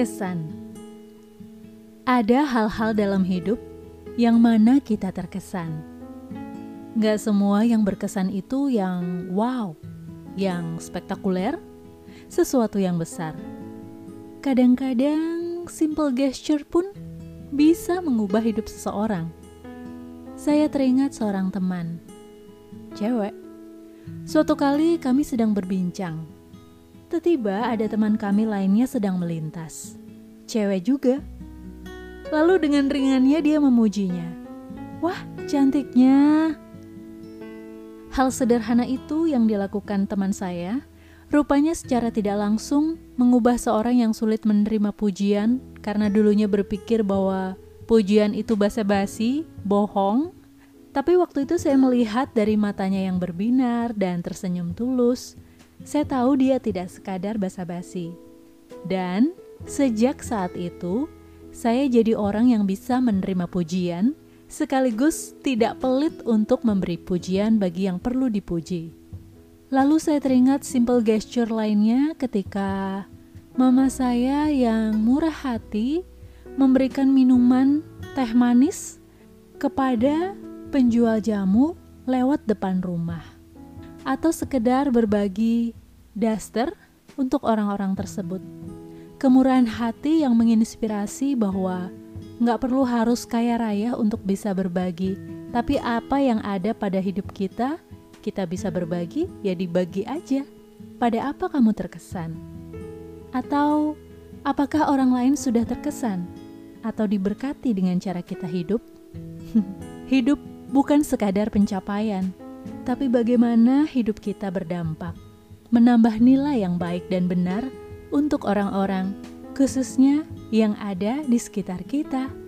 Terkesan. Ada hal-hal dalam hidup yang mana kita terkesan. Gak semua yang berkesan itu yang wow, yang spektakuler, sesuatu yang besar. Kadang-kadang simple gesture pun bisa mengubah hidup seseorang. Saya teringat seorang teman, cewek. Suatu kali kami sedang berbincang. Tiba-tiba ada teman kami lainnya sedang melintas. Cewek juga. Lalu dengan ringannya dia memujinya. Wah, cantiknya. Hal sederhana itu yang dilakukan teman saya, rupanya secara tidak langsung mengubah seorang yang sulit menerima pujian karena dulunya berpikir bahwa pujian itu basa-basi, bohong. Tapi waktu itu saya melihat dari matanya yang berbinar dan tersenyum tulus, saya tahu dia tidak sekadar basa-basi. Dan sejak saat itu, saya jadi orang yang bisa menerima pujian, sekaligus tidak pelit untuk memberi pujian bagi yang perlu dipuji. Lalu saya teringat simple gesture lainnya ketika mama saya yang murah hati memberikan minuman teh manis kepada penjual jamu lewat depan rumah. Atau sekedar berbagi daster untuk orang-orang tersebut. Kemurahan hati yang menginspirasi bahwa gak perlu harus kaya raya untuk bisa berbagi, tapi apa yang ada pada hidup kita, kita bisa berbagi, ya dibagi aja. Pada apa kamu terkesan? Atau apakah orang lain sudah terkesan? Atau diberkati dengan cara kita hidup? Hidup bukan sekadar pencapaian, tapi bagaimana hidup kita berdampak, menambah nilai yang baik dan benar untuk orang-orang, khususnya yang ada di sekitar kita.